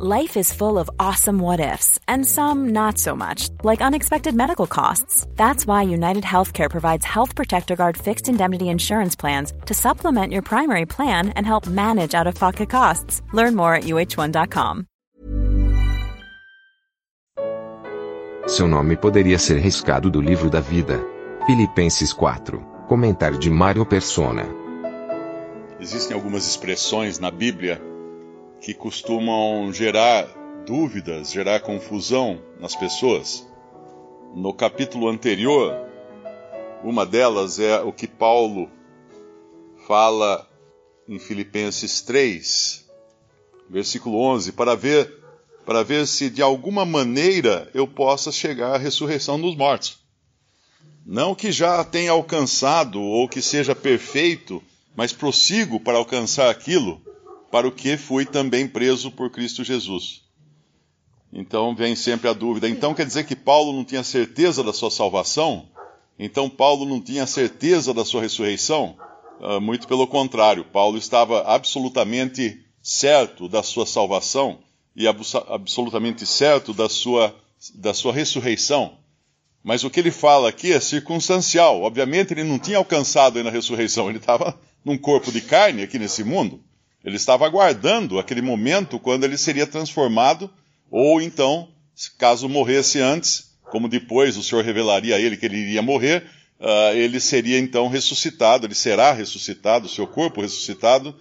Life is full of awesome what-ifs, and some not so much, like unexpected medical costs. That's why United Healthcare provides Health Protector Guard fixed indemnity insurance plans to supplement your primary plan and help manage out-of-pocket costs. Learn more at uh1.com. Seu nome poderia ser riscado do livro da vida. Filipenses 4. Comentário de Mário Persona. Existem algumas expressões na Bíblia que costumam gerar dúvidas, gerar confusão nas pessoas. No capítulo anterior, uma delas é o que Paulo fala em Filipenses 3, versículo 11, para ver se de alguma maneira eu possa chegar à ressurreição dos mortos. Não que já tenha alcançado ou que seja perfeito, mas prossigo para alcançar aquilo para o que fui também preso por Cristo Jesus. Então vem sempre a dúvida. Então quer dizer que Paulo não tinha certeza da sua salvação? Então Paulo não tinha certeza da sua ressurreição? Muito pelo contrário, Paulo estava absolutamente certo da sua salvação e absolutamente certo da sua ressurreição. Mas o que ele fala aqui é circunstancial. Obviamente ele não tinha alcançado ainda a ressurreição, ele estava num corpo de carne aqui nesse mundo. Ele estava aguardando aquele momento quando ele seria transformado, ou então, caso morresse antes, como depois o Senhor revelaria a ele que ele iria morrer, ele seria então ressuscitado, ele será ressuscitado, o seu corpo ressuscitado,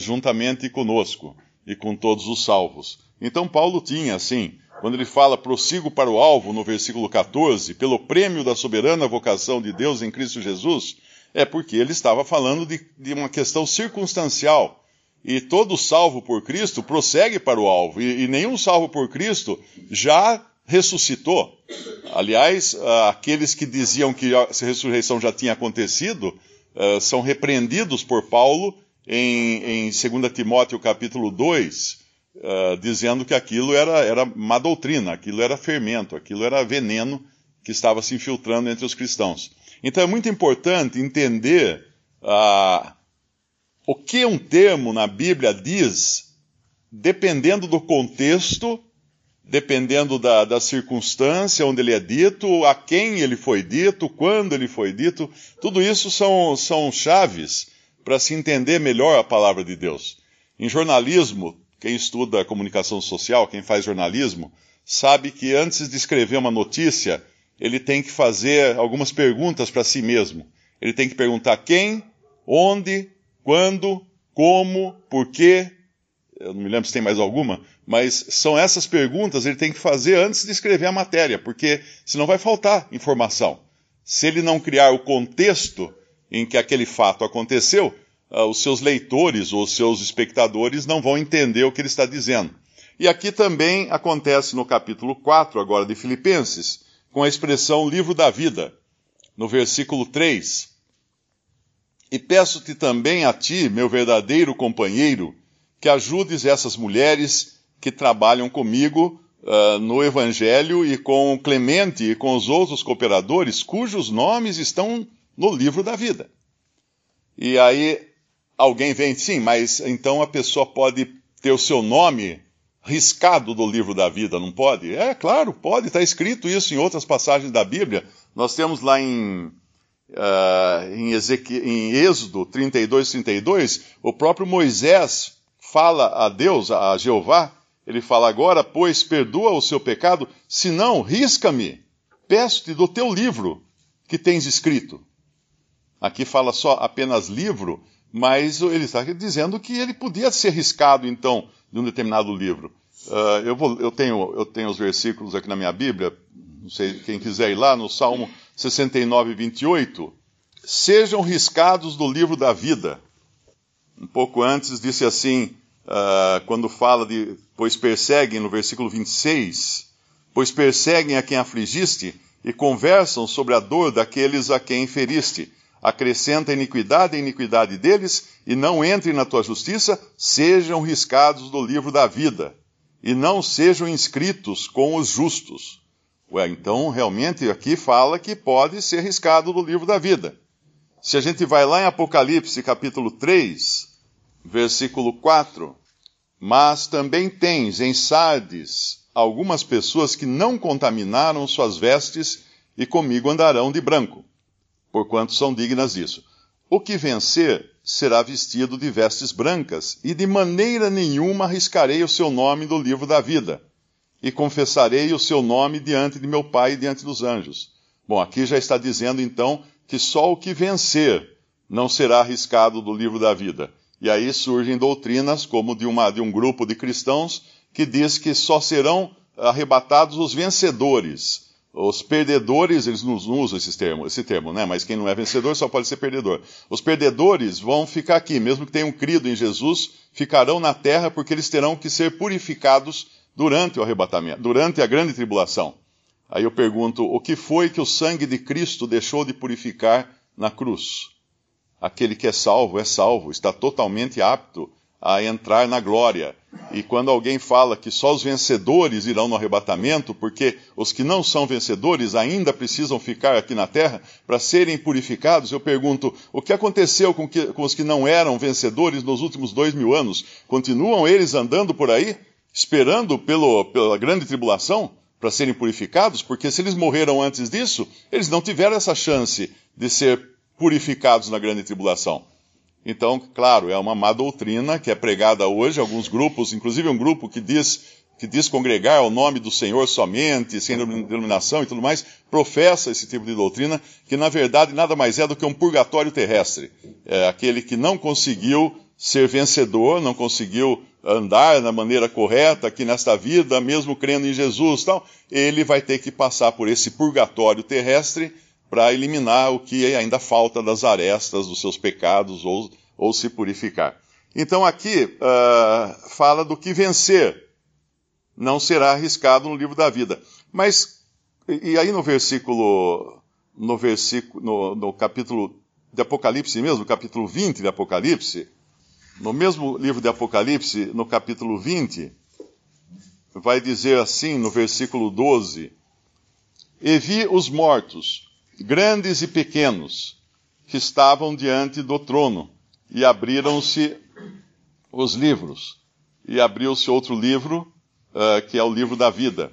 juntamente conosco e com todos os salvos. Então Paulo tinha, assim, quando ele fala, prossigo para o alvo, no versículo 14, pelo prêmio da soberana vocação de Deus em Cristo Jesus, é porque ele estava falando de uma questão circunstancial. E todo salvo por Cristo prossegue para o alvo, e nenhum salvo por Cristo já ressuscitou. Aliás, aqueles que diziam que a ressurreição já tinha acontecido, são repreendidos por Paulo em 2 Timóteo capítulo 2, dizendo que aquilo era má doutrina, aquilo era fermento, aquilo era veneno que estava se infiltrando entre os cristãos. Então é muito importante entender o que um termo na Bíblia diz, dependendo do contexto, dependendo da circunstância onde ele é dito, a quem ele foi dito, quando ele foi dito, tudo isso são chaves para se entender melhor a palavra de Deus. Em jornalismo, quem estuda comunicação social, quem faz jornalismo, sabe que antes de escrever uma notícia, ele tem que fazer algumas perguntas para si mesmo. Ele tem que perguntar quem, onde, quando, como, porquê, eu não me lembro se tem mais alguma, mas são essas perguntas que ele tem que fazer antes de escrever a matéria, porque senão vai faltar informação. Se ele não criar o contexto em que aquele fato aconteceu, os seus leitores ou os seus espectadores não vão entender o que ele está dizendo. E aqui também acontece no capítulo 4, agora de Filipenses, com a expressão livro da vida, no versículo 3. E peço-te também a ti, meu verdadeiro companheiro, que ajudes essas mulheres que trabalham comigo no Evangelho e com Clemente e com os outros cooperadores, cujos nomes estão no livro da vida. E aí alguém vem, sim, mas então a pessoa pode ter o seu nome riscado do livro da vida, não pode? É, claro, pode, está escrito isso em outras passagens da Bíblia. Nós temos lá em Êxodo 32, o próprio Moisés fala a Deus, a Jeová, ele fala agora, pois perdoa o seu pecado, se não, risca-me, peço-te do teu livro que tens escrito. Aqui fala só apenas livro, mas ele está dizendo que ele podia ser riscado, então, de um determinado livro. Eu tenho os versículos aqui na minha Bíblia, não sei, quem quiser ir lá, no Salmo 69, 28, sejam riscados do livro da vida. Um pouco antes disse assim, quando fala de, pois perseguem, no versículo 26, pois perseguem a quem afligiste e conversam sobre a dor daqueles a quem feriste. Acrescenta iniquidade à iniquidade deles e não entrem na tua justiça, sejam riscados do livro da vida e não sejam inscritos com os justos. Ué, então realmente aqui fala que pode ser riscado do livro da vida. Se a gente vai lá em Apocalipse capítulo 3, versículo 4, Mas também tens em Sardes algumas pessoas que não contaminaram suas vestes e comigo andarão de branco, porquanto são dignas disso. O que vencer será vestido de vestes brancas, e de maneira nenhuma arriscarei o seu nome do livro da vida, e confessarei o seu nome diante de meu Pai e diante dos anjos. Bom, aqui já está dizendo então que só o que vencer não será arriscado do livro da vida. E aí surgem doutrinas como de um grupo de cristãos que diz que só serão arrebatados os vencedores. Os perdedores, eles não usam esse termo, né? Mas quem não é vencedor só pode ser perdedor. Os perdedores vão ficar aqui, mesmo que tenham crido em Jesus, ficarão na terra porque eles terão que ser purificados durante o arrebatamento, durante a grande tribulação. Aí eu pergunto, o que foi que o sangue de Cristo deixou de purificar na cruz? Aquele que é salvo, está totalmente apto a entrar na glória. E quando alguém fala que só os vencedores irão no arrebatamento, porque os que não são vencedores ainda precisam ficar aqui na terra para serem purificados, eu pergunto, o que aconteceu com os que não eram vencedores nos últimos 2000 anos? Continuam eles andando por aí, esperando pela grande tribulação para serem purificados? Porque se eles morreram antes disso, eles não tiveram essa chance de ser purificados na grande tribulação. Então, claro, é uma má doutrina que é pregada hoje, alguns grupos, inclusive um grupo que diz congregar ao nome do Senhor somente, sem denominação e tudo mais, professa esse tipo de doutrina, que na verdade nada mais é do que um purgatório terrestre. É aquele que não conseguiu ser vencedor, não conseguiu andar na maneira correta aqui nesta vida, mesmo crendo em Jesus, tal, ele vai ter que passar por esse purgatório terrestre para eliminar o que ainda falta das arestas dos seus pecados ou se purificar. Então aqui fala do que vencer não será arriscado no livro da vida. Mas, e aí no capítulo de Apocalipse mesmo, capítulo 20 de Apocalipse, no mesmo livro de Apocalipse, no capítulo 20, vai dizer assim, no versículo 12, e vi os mortos, grandes e pequenos, que estavam diante do trono, e abriram-se os livros, e abriu-se outro livro, que é o livro da vida,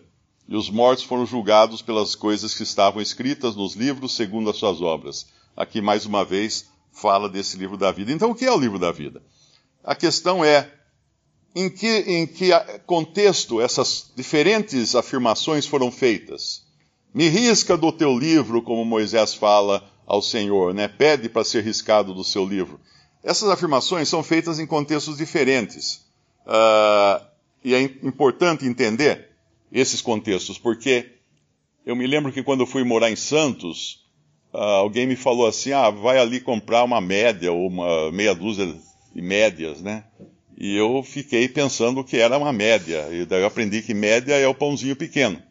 e os mortos foram julgados pelas coisas que estavam escritas nos livros, segundo as suas obras. Aqui, mais uma vez, fala desse livro da vida. Então, o que é o livro da vida? A questão é, em que contexto essas diferentes afirmações foram feitas? Me risca do teu livro, como Moisés fala ao Senhor, né? Pede para ser riscado do seu livro. Essas afirmações são feitas em contextos diferentes. E é importante entender esses contextos, porque eu me lembro que quando eu fui morar em Santos, alguém me falou assim, vai ali comprar uma média, ou uma meia dúzia de médias, né? E eu fiquei pensando o que era uma média, e daí eu aprendi que média é o pãozinho pequeno.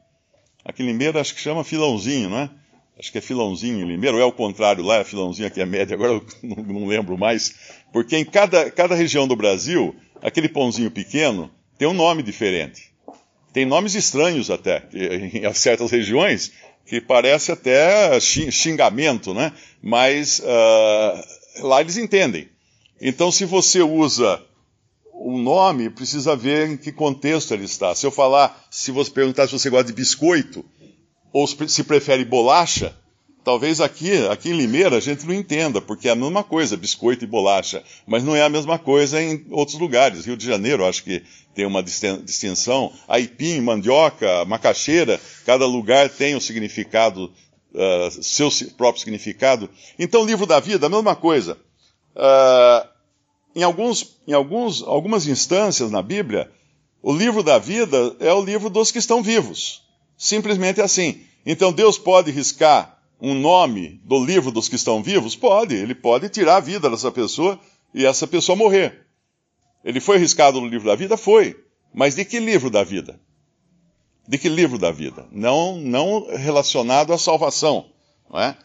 Aqui em Limeira acho que chama filãozinho, não é? Acho que é filãozinho em Limeira, ou é o contrário lá, é filãozinho aqui é média, agora eu não lembro mais. Porque em cada região do Brasil, aquele pãozinho pequeno tem um nome diferente. Tem nomes estranhos até, em certas regiões, que parece até xingamento, né? Mas lá eles entendem. Então se você usa um nome, precisa ver em que contexto ele está. Se você perguntar se você gosta de biscoito, ou se prefere bolacha, talvez aqui em Limeira a gente não entenda, porque é a mesma coisa, biscoito e bolacha, mas não é a mesma coisa em outros lugares. Rio de Janeiro, acho que tem uma distinção, aipim, mandioca, macaxeira, cada lugar tem o significado, seu próprio significado. Então, livro da vida, a mesma coisa. Em algumas instâncias na Bíblia, o livro da vida é o livro dos que estão vivos. Simplesmente assim. Então Deus pode riscar um nome do livro dos que estão vivos? Pode. Ele pode tirar a vida dessa pessoa e essa pessoa morrer. Ele foi riscado no livro da vida? Foi. Mas de que livro da vida? De que livro da vida? Não relacionado à salvação. Não é?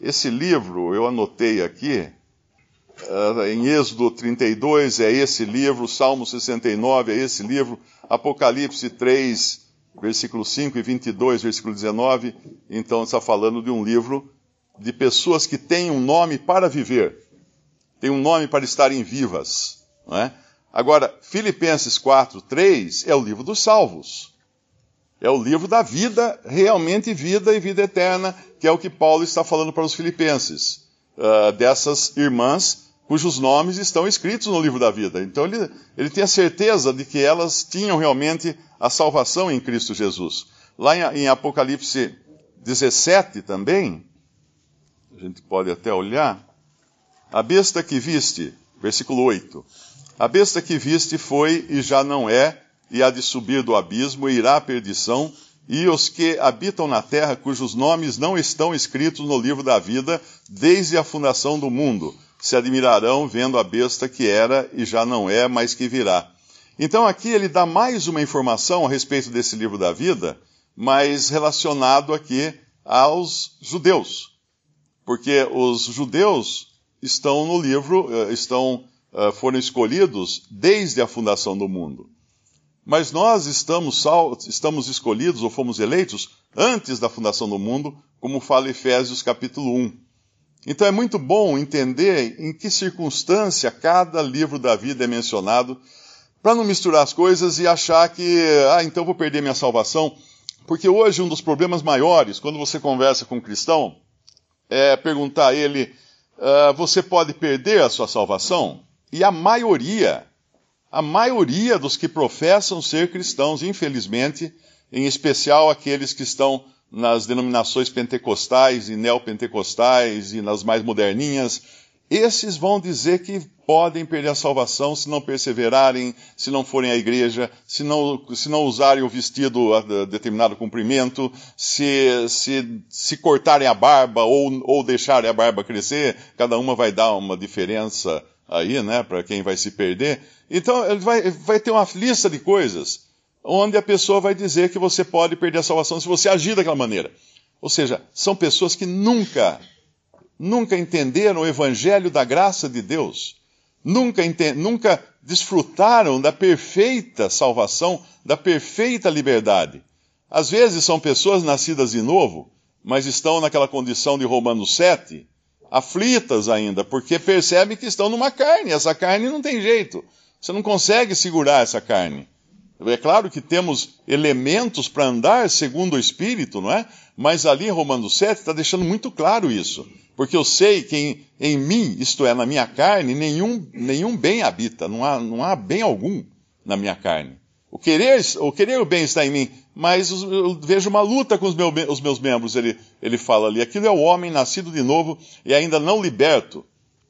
Esse livro, eu anotei aqui, em Êxodo 32 é esse livro, Salmo 69 é esse livro, Apocalipse 3, versículo 5 e 22, versículo 19, então está falando de um livro de pessoas que têm um nome para viver, têm um nome para estarem vivas, não é? Agora, Filipenses 4:3 é o livro dos salvos. É o livro da vida, realmente vida e vida eterna, que é o que Paulo está falando para os filipenses, dessas irmãs cujos nomes estão escritos no livro da vida. Então ele tem a certeza de que elas tinham realmente a salvação em Cristo Jesus. Lá em Apocalipse 17 também, a gente pode até olhar, a besta que viste, versículo 8, a besta que viste foi e já não é, e há de subir do abismo, e irá à perdição, e os que habitam na terra, cujos nomes não estão escritos no livro da vida, desde a fundação do mundo, se admirarão vendo a besta que era e já não é, mas que virá. Então aqui ele dá mais uma informação a respeito desse livro da vida, mas relacionado aqui aos judeus. Porque os judeus estão no livro, foram escolhidos desde a fundação do mundo. Mas nós estamos escolhidos ou fomos eleitos antes da fundação do mundo, como fala Efésios capítulo 1. Então é muito bom entender em que circunstância cada livro da vida é mencionado, para não misturar as coisas e achar que, então vou perder minha salvação. Porque hoje um dos problemas maiores, quando você conversa com um cristão, é perguntar a ele, você pode perder a sua salvação? E a maioria dos que professam ser cristãos, infelizmente, em especial aqueles que estão nas denominações pentecostais e neopentecostais e nas mais moderninhas, esses vão dizer que podem perder a salvação se não perseverarem, se não forem à igreja, se não usarem o vestido a determinado comprimento, se cortarem a barba ou deixarem a barba crescer, cada uma vai dar uma diferença aí, né, para quem vai se perder. Então, ele vai ter uma lista de coisas onde a pessoa vai dizer que você pode perder a salvação se você agir daquela maneira. Ou seja, são pessoas que nunca entenderam o evangelho da graça de Deus, nunca desfrutaram da perfeita salvação, da perfeita liberdade. Às vezes são pessoas nascidas de novo, mas estão naquela condição de Romanos 7, aflitas ainda, porque percebem que estão numa carne, essa carne não tem jeito. Você não consegue segurar essa carne. É claro que temos elementos para andar segundo o Espírito, não é? Mas ali em Romanos 7 está deixando muito claro isso. Porque eu sei que em mim, isto é, na minha carne, nenhum bem habita. Não há bem algum na minha carne. O querer o bem está em mim, mas eu vejo uma luta com os meus membros, ele fala ali. Aquilo é o homem nascido de novo e ainda não liberto.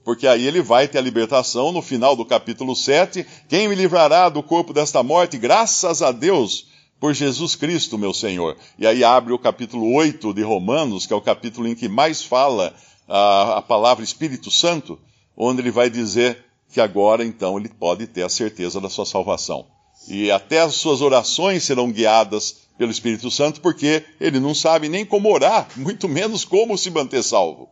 Porque aí ele vai ter a libertação no final do capítulo 7. Quem me livrará do corpo desta morte? Graças a Deus, por Jesus Cristo, meu Senhor. E aí abre o capítulo 8 de Romanos, que é o capítulo em que mais fala a palavra Espírito Santo, onde ele vai dizer que agora, então, ele pode ter a certeza da sua salvação. E até as suas orações serão guiadas pelo Espírito Santo, porque ele não sabe nem como orar, muito menos como se manter salvo.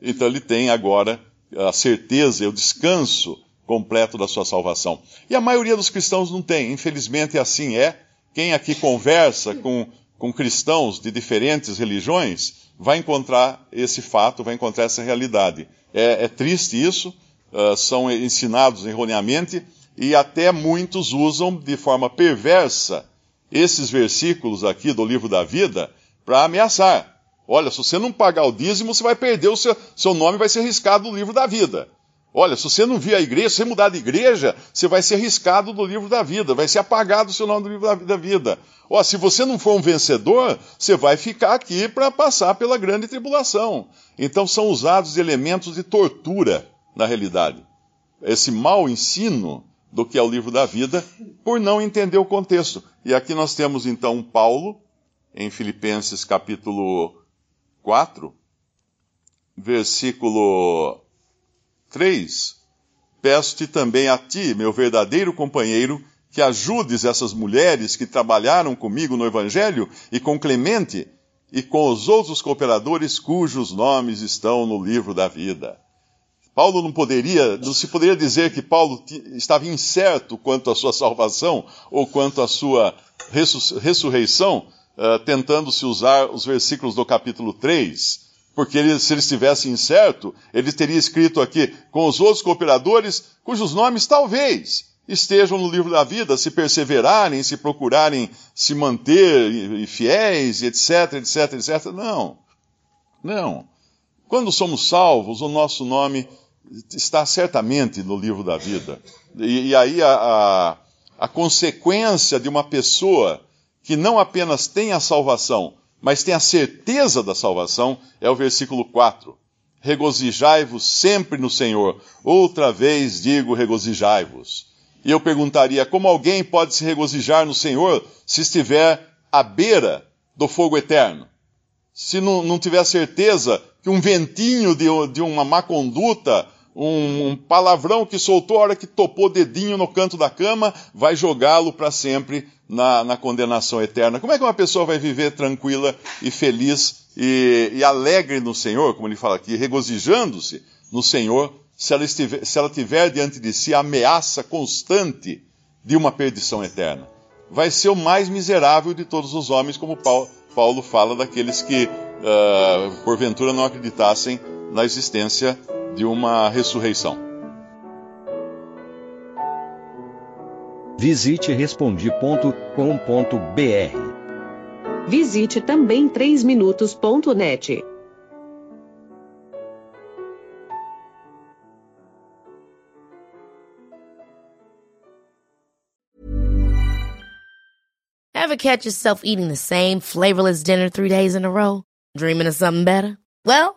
Então ele tem agora a certeza e o descanso completo da sua salvação. E a maioria dos cristãos não tem, infelizmente assim é. Quem aqui conversa com cristãos de diferentes religiões vai encontrar esse fato, vai encontrar essa realidade. É triste isso, são ensinados erroneamente, e até muitos usam de forma perversa esses versículos aqui do livro da vida para ameaçar. Olha, se você não pagar o dízimo, você vai perder, seu nome vai ser riscado do livro da vida. Olha, se você não vir à igreja, se você mudar de igreja, você vai ser riscado do livro da vida, vai ser apagado o seu nome do livro da vida. Ó, se você não for um vencedor, você vai ficar aqui para passar pela grande tribulação. Então são usados elementos de tortura, na realidade. Esse mau ensino do que é o livro da vida, por não entender o contexto. E aqui nós temos então Paulo, em Filipenses capítulo 4, versículo 3, peço-te também a ti, meu verdadeiro companheiro, que ajudes essas mulheres que trabalharam comigo no Evangelho e com Clemente e com os outros cooperadores cujos nomes estão no livro da vida. Paulo não se poderia dizer que Paulo estava incerto quanto à sua salvação ou quanto à sua ressurreição, tentando-se usar os versículos do capítulo 3, porque se ele estivesse incerto, ele teria escrito aqui, com os outros cooperadores, cujos nomes talvez estejam no livro da vida, se perseverarem, se procurarem se manter fiéis, etc, etc, etc. Não, não. Quando somos salvos, o nosso nome está certamente no livro da vida. E aí a consequência de uma pessoa que não apenas tem a salvação, mas tem a certeza da salvação, é o versículo 4. Regozijai-vos sempre no Senhor. Outra vez digo, regozijai-vos. E eu perguntaria, como alguém pode se regozijar no Senhor se estiver à beira do fogo eterno? Se não tiver certeza que um ventinho de uma má conduta, um palavrão que soltou a hora que topou o dedinho no canto da cama, vai jogá-lo para sempre na condenação eterna. Como é que uma pessoa vai viver tranquila e feliz e alegre no Senhor, como ele fala aqui, regozijando-se no Senhor, se ela tiver diante de si a ameaça constante de uma perdição eterna? Vai ser o mais miserável de todos os homens, como Paulo fala daqueles que, porventura, não acreditassem na existência de uma ressurreição. Visite respondi.com.br. Visite também 3minutos.net. Ever catch yourself eating the same flavorless dinner 3 days in a row? Dreaming of something better? Well,